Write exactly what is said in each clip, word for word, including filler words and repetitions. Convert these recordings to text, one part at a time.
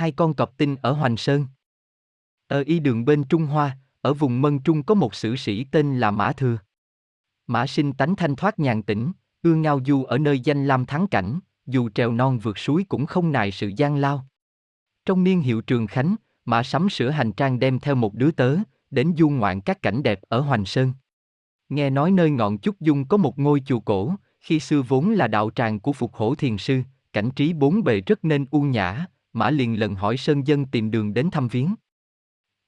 hai con cọp tinh ở Hoành Sơn. Ở y đường bên Trung Hoa, ở vùng Mân Trung có một sử sĩ tên là Mã Thừa. Mã sinh tánh thanh thoát nhàn tĩnh, ưa ngao du ở nơi danh lam thắng cảnh, dù trèo non vượt suối cũng không nài sự gian lao. Trong niên hiệu Trường Khánh, Mã sắm sửa hành trang đem theo một đứa tớ, đến du ngoạn các cảnh đẹp ở Hoành Sơn. Nghe nói nơi ngọn Chúc Dung có một ngôi chùa cổ, khi xưa vốn là đạo tràng của Phục Hổ Thiền Sư, cảnh trí bốn bề rất nên u nhã, Mã liền lần hỏi sơn dân tìm đường đến thăm viếng.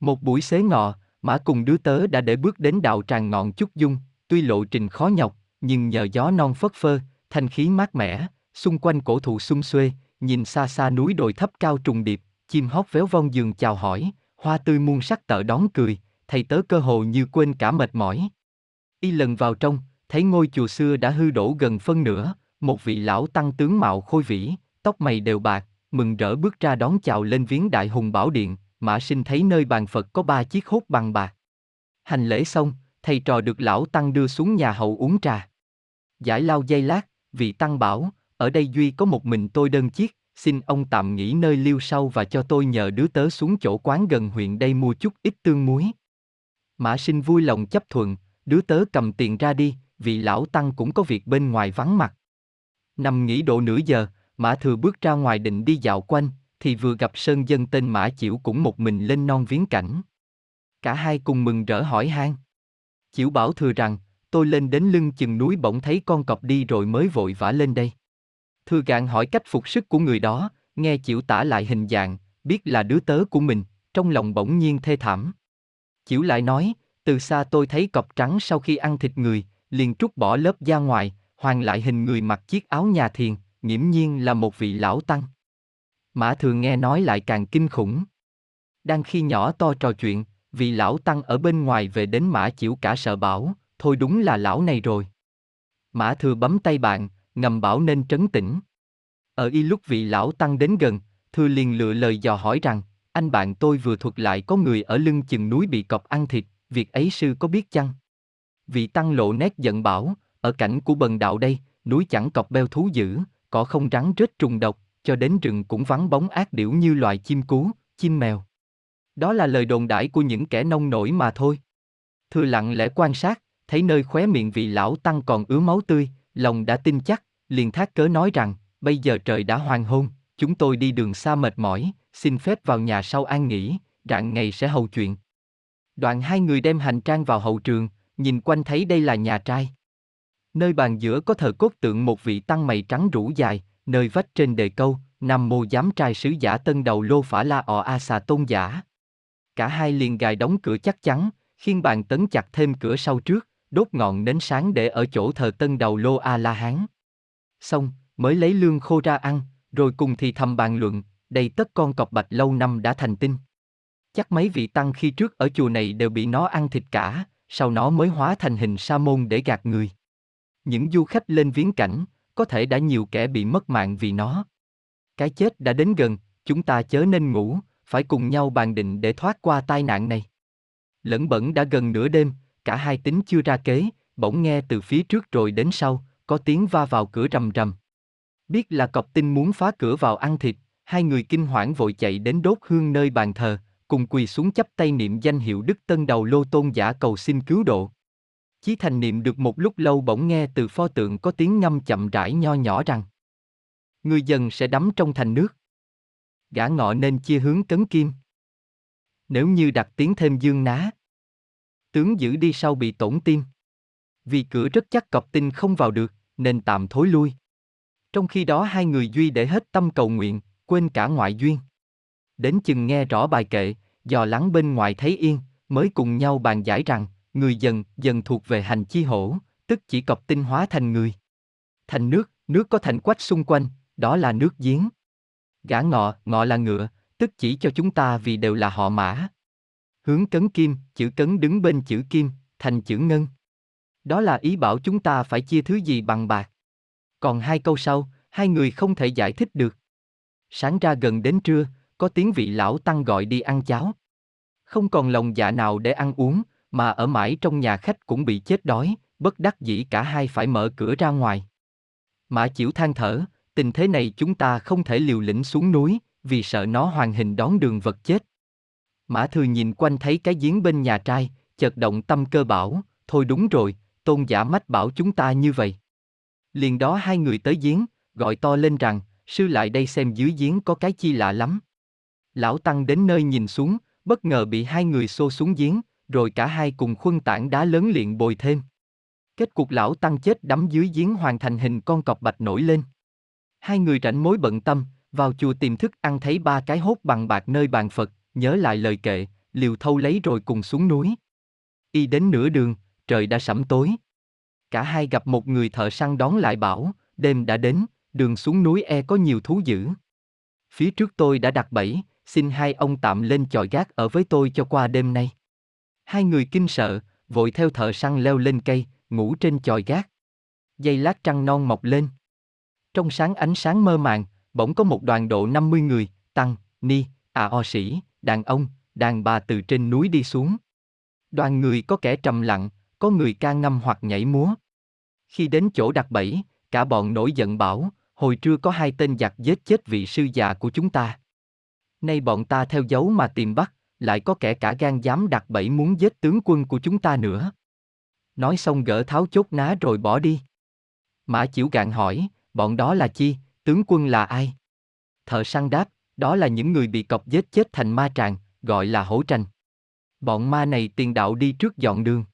Một buổi xế ngọ, Mã cùng đứa tớ đã để bước đến đạo tràng ngọn Chúc Dung, tuy lộ trình khó nhọc, nhưng nhờ gió non phất phơ, thanh khí mát mẻ, xung quanh cổ thụ xum xuê, nhìn xa xa núi đồi thấp cao trùng điệp, chim hót véo vong giường chào hỏi, hoa tươi muôn sắc tợ đón cười, thầy tớ cơ hồ như quên cả mệt mỏi. Y lần vào trong, thấy ngôi chùa xưa đã hư đổ gần phân nửa, một vị lão tăng tướng mạo khôi vĩ, tóc mày đều bạc, mừng rỡ bước ra đón chào lên viếng Đại Hùng Bảo Điện. Mã sinh thấy nơi bàn Phật có ba chiếc hốt bằng bạc. Hành lễ xong, thầy trò được lão tăng đưa xuống nhà hậu uống trà. Giải lao giây lát, vị tăng bảo, ở đây duy có một mình tôi đơn chiếc, xin ông tạm nghỉ nơi liêu sau và cho tôi nhờ đứa tớ xuống chỗ quán gần huyện đây mua chút ít tương muối. Mã sinh vui lòng chấp thuận, đứa tớ cầm tiền ra đi, vị lão tăng cũng có việc bên ngoài vắng mặt. Nằm nghỉ độ nửa giờ, Mã Thừa bước ra ngoài định đi dạo quanh, thì vừa gặp sơn dân tên Mã Chiểu cũng một mình lên non viếng cảnh. Cả hai cùng mừng rỡ hỏi han. Chiểu bảo Thừa rằng, tôi lên đến lưng chừng núi bỗng thấy con cọp đi rồi mới vội vã lên đây. Thừa gạn hỏi cách phục sức của người đó, nghe Chiểu tả lại hình dạng, biết là đứa tớ của mình, trong lòng bỗng nhiên thê thảm. Chiểu lại nói, từ xa tôi thấy cọp trắng sau khi ăn thịt người, liền trút bỏ lớp da ngoài, hoàn lại hình người mặc chiếc áo nhà thiền, nghiễm nhiên là một vị lão tăng. Mã Thừa nghe nói lại càng kinh khủng. Đang khi nhỏ to trò chuyện, vị lão tăng ở bên ngoài về đến Mã Chiểu cả sợ bảo, thôi đúng là lão này rồi. Mã Thừa bấm tay bạn, ngầm bảo nên trấn tĩnh. Ở y lúc vị lão tăng đến gần, Thừa liền lựa lời dò hỏi rằng, anh bạn tôi vừa thuật lại có người ở lưng chừng núi bị cọp ăn thịt, việc ấy sư có biết chăng? Vị tăng lộ nét giận bảo, ở cảnh của bần đạo đây, núi chẳng cọp beo thú dữ, cỏ không rắn rết trùng độc, cho đến rừng cũng vắng bóng ác điểu như loài chim cú, chim mèo. Đó là lời đồn đãi của những kẻ nông nổi mà thôi. Thừa lặng lẽ quan sát, thấy nơi khóe miệng vị lão tăng còn ứa máu tươi, lòng đã tin chắc, liền thác cớ nói rằng, bây giờ trời đã hoàng hôn, chúng tôi đi đường xa mệt mỏi, xin phép vào nhà sau an nghỉ, rạng ngày sẽ hầu chuyện. Đoạn hai người đem hành trang vào hậu trường, nhìn quanh thấy đây là nhà trai. Nơi bàn giữa có thờ cốt tượng một vị tăng mày trắng rũ dài, nơi vách trên đề câu, Nam Mô Giám Trai Sứ Giả Tân Đầu Lô Phả La Ọ A-sa-tôn Giả. Cả hai liền gài đóng cửa chắc chắn, khiên bàn tấn chặt thêm cửa sau trước, đốt ngọn nến sáng để ở chỗ thờ Tân Đầu Lô A-la-hán. Xong, mới lấy lương khô ra ăn, rồi cùng thì thầm bàn luận, đầy tất con cọp bạch lâu năm đã thành tinh. Chắc mấy vị tăng khi trước ở chùa này đều bị nó ăn thịt cả, sau nó mới hóa thành hình sa môn để gạt người. Những du khách lên viếng cảnh, có thể đã nhiều kẻ bị mất mạng vì nó. Cái chết đã đến gần, chúng ta chớ nên ngủ, phải cùng nhau bàn định để thoát qua tai nạn này. Lẫn bẩn đã gần nửa đêm, cả hai tính chưa ra kế, bỗng nghe từ phía trước rồi đến sau, có tiếng va vào cửa rầm rầm. Biết là cọp tinh muốn phá cửa vào ăn thịt, hai người kinh hoảng vội chạy đến đốt hương nơi bàn thờ, cùng quỳ xuống chắp tay niệm danh hiệu Đức Tân Đầu Lô Tôn Giả cầu xin cứu độ. Chí thành niệm được một lúc lâu bỗng nghe từ pho tượng có tiếng ngâm chậm rãi nho nhỏ rằng, người dân sẽ đắm trong thành nước, gã ngọ nên chia hướng Cấn Kim. Nếu như đặt tiếng thêm Dương Ná, tướng giữ đi sau bị tổn tim. Vì cửa rất chắc cọp tinh không vào được, nên tạm thối lui. Trong khi đó hai người duy để hết tâm cầu nguyện, quên cả ngoại duyên. Đến chừng nghe rõ bài kệ, dò lắng bên ngoài thấy yên, mới cùng nhau bàn giải rằng, người dần, dần thuộc về hành chi hổ, tức chỉ cọp tinh hóa thành người. Thành nước, nước có thành quách xung quanh, đó là nước giếng. Gã ngọ, ngọ là ngựa, tức chỉ cho chúng ta vì đều là họ Mã. Hướng Cấn Kim, chữ Cấn đứng bên chữ Kim, thành chữ Ngân. Đó là ý bảo chúng ta phải chia thứ gì bằng bạc. Còn hai câu sau, hai người không thể giải thích được. Sáng ra gần đến trưa, có tiếng vị lão tăng gọi đi ăn cháo. Không còn lòng dạ nào để ăn uống, mà ở mãi trong nhà khách cũng bị chết đói, bất đắc dĩ cả hai phải mở cửa ra ngoài. Mã Chiểu than thở, tình thế này chúng ta không thể liều lĩnh xuống núi, vì sợ nó hoàn hình đón đường vật chết. Mã Thừa nhìn quanh thấy cái giếng bên nhà trai, chợt động tâm cơ bảo, thôi đúng rồi, tôn giả mách bảo chúng ta như vậy. Liền đó hai người tới giếng, gọi to lên rằng, sư lại đây xem dưới giếng có cái chi lạ lắm. Lão Tăng đến nơi nhìn xuống, bất ngờ bị hai người xô xuống giếng, rồi cả hai cùng khuân tảng đá lớn liền bồi thêm. Kết cục lão Tăng chết đắm dưới giếng hoàn thành hình con cọp bạch nổi lên. Hai người rảnh mối bận tâm, vào chùa tìm thức ăn thấy ba cái hốt bằng bạc nơi bàn Phật, nhớ lại lời kệ, liều thâu lấy rồi cùng xuống núi. Y đến nửa đường, trời đã sẫm tối. Cả hai gặp một người thợ săn đón lại bảo, đêm đã đến, đường xuống núi e có nhiều thú dữ. Phía trước tôi đã đặt bẫy, xin hai ông tạm lên chòi gác ở với tôi cho qua đêm nay. Hai người kinh sợ, vội theo thợ săn leo lên cây, ngủ trên chòi gác. Giây lát trăng non mọc lên. Trong sáng ánh sáng mơ màng, bỗng có một đoàn độ năm mươi người, tăng, ni, à o sĩ, đàn ông, đàn bà từ trên núi đi xuống. Đoàn người có kẻ trầm lặng, có người ca ngâm hoặc nhảy múa. Khi đến chỗ đặt bẫy, cả bọn nổi giận bảo, hồi trưa có hai tên giặc giết chết vị sư già của chúng ta. Nay bọn ta theo dấu mà tìm bắt, lại có kẻ cả gan dám đặt bẫy muốn giết tướng quân của chúng ta nữa. Nói xong gỡ tháo chốt ná rồi bỏ đi. Mã Chiểu gạn hỏi, bọn đó là chi, tướng quân là ai? Thợ săn đáp, đó là những người bị cọp giết chết thành ma tràng, gọi là hổ trành. Bọn ma này tiền đạo đi trước dọn đường.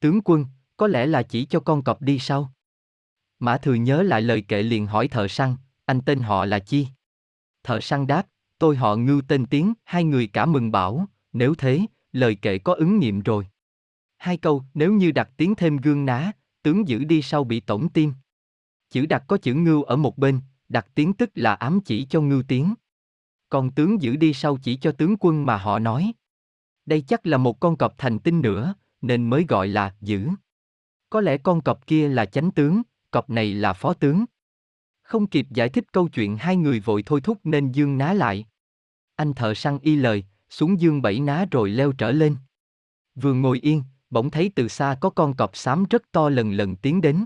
Tướng quân, có lẽ là chỉ cho con cọp đi sau. Mã Thừa nhớ lại lời kệ liền hỏi thợ săn, anh tên họ là chi? Thợ săn đáp, tôi họ Ngưu tên Tiến. Hai người cả mừng bảo, nếu thế, lời kệ có ứng nghiệm rồi. Hai câu, nếu như đặt tiếng thêm gương ná, tướng giữ đi sau bị tổng tim. Chữ đặt có chữ ngưu ở một bên, đặt tiếng tức là ám chỉ cho Ngưu Tiến. Còn tướng giữ đi sau chỉ cho tướng quân mà họ nói. Đây chắc là một con cọp thành tinh nữa, nên mới gọi là giữ. Có lẽ con cọp kia là chánh tướng, cọp này là phó tướng. Không kịp giải thích câu chuyện hai người vội thôi thúc nên dương ná lại. Anh thợ săn y lời, xuống dương bảy ná rồi leo trở lên. Vừa ngồi yên, bỗng thấy từ xa có con cọp xám rất to lần lần tiến đến.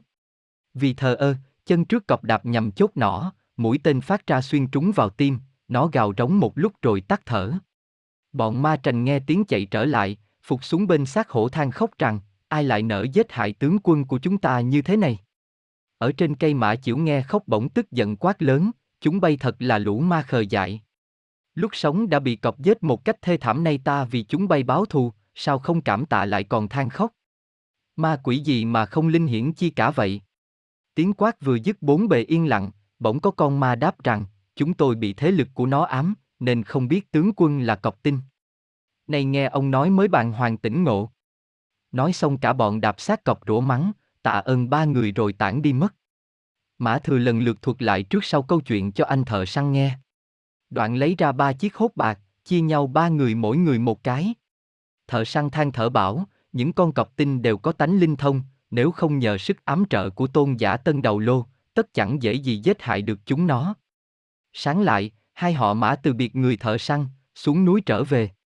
Vì thờ ơ, chân trước cọp đạp nhằm chốt nỏ, mũi tên phát ra xuyên trúng vào tim, nó gào rống một lúc rồi tắt thở. Bọn ma trành nghe tiếng chạy trở lại, phục xuống bên xác hổ than khóc rằng, ai lại nỡ giết hại tướng quân của chúng ta như thế này. Ở trên cây Mã Chiểu nghe khóc bỗng tức giận quát lớn, chúng bay thật là lũ ma khờ dại. Lúc sống đã bị cọp giết một cách thê thảm, nay ta vì chúng bay báo thù, sao không cảm tạ lại còn than khóc. Ma quỷ gì mà không linh hiển chi cả vậy. Tiếng quát vừa dứt bốn bề yên lặng, bỗng có con ma đáp rằng, chúng tôi bị thế lực của nó ám, nên không biết tướng quân là cọp tinh. Nay nghe ông nói mới bàng hoàng tỉnh ngộ. Nói xong cả bọn đạp xác cọp rủa mắng, tạ ơn ba người rồi tản đi mất. Mã Thừa lần lượt thuật lại trước sau câu chuyện cho anh thợ săn nghe. Đoạn lấy ra ba chiếc hốt bạc, chia nhau ba người mỗi người một cái. Thợ săn than thở bảo, những con cọp tinh đều có tánh linh thông, nếu không nhờ sức ám trợ của tôn giả Tân Đầu Lô, tất chẳng dễ gì giết hại được chúng nó. Sáng lại, hai họ Mã từ biệt người thợ săn, xuống núi trở về.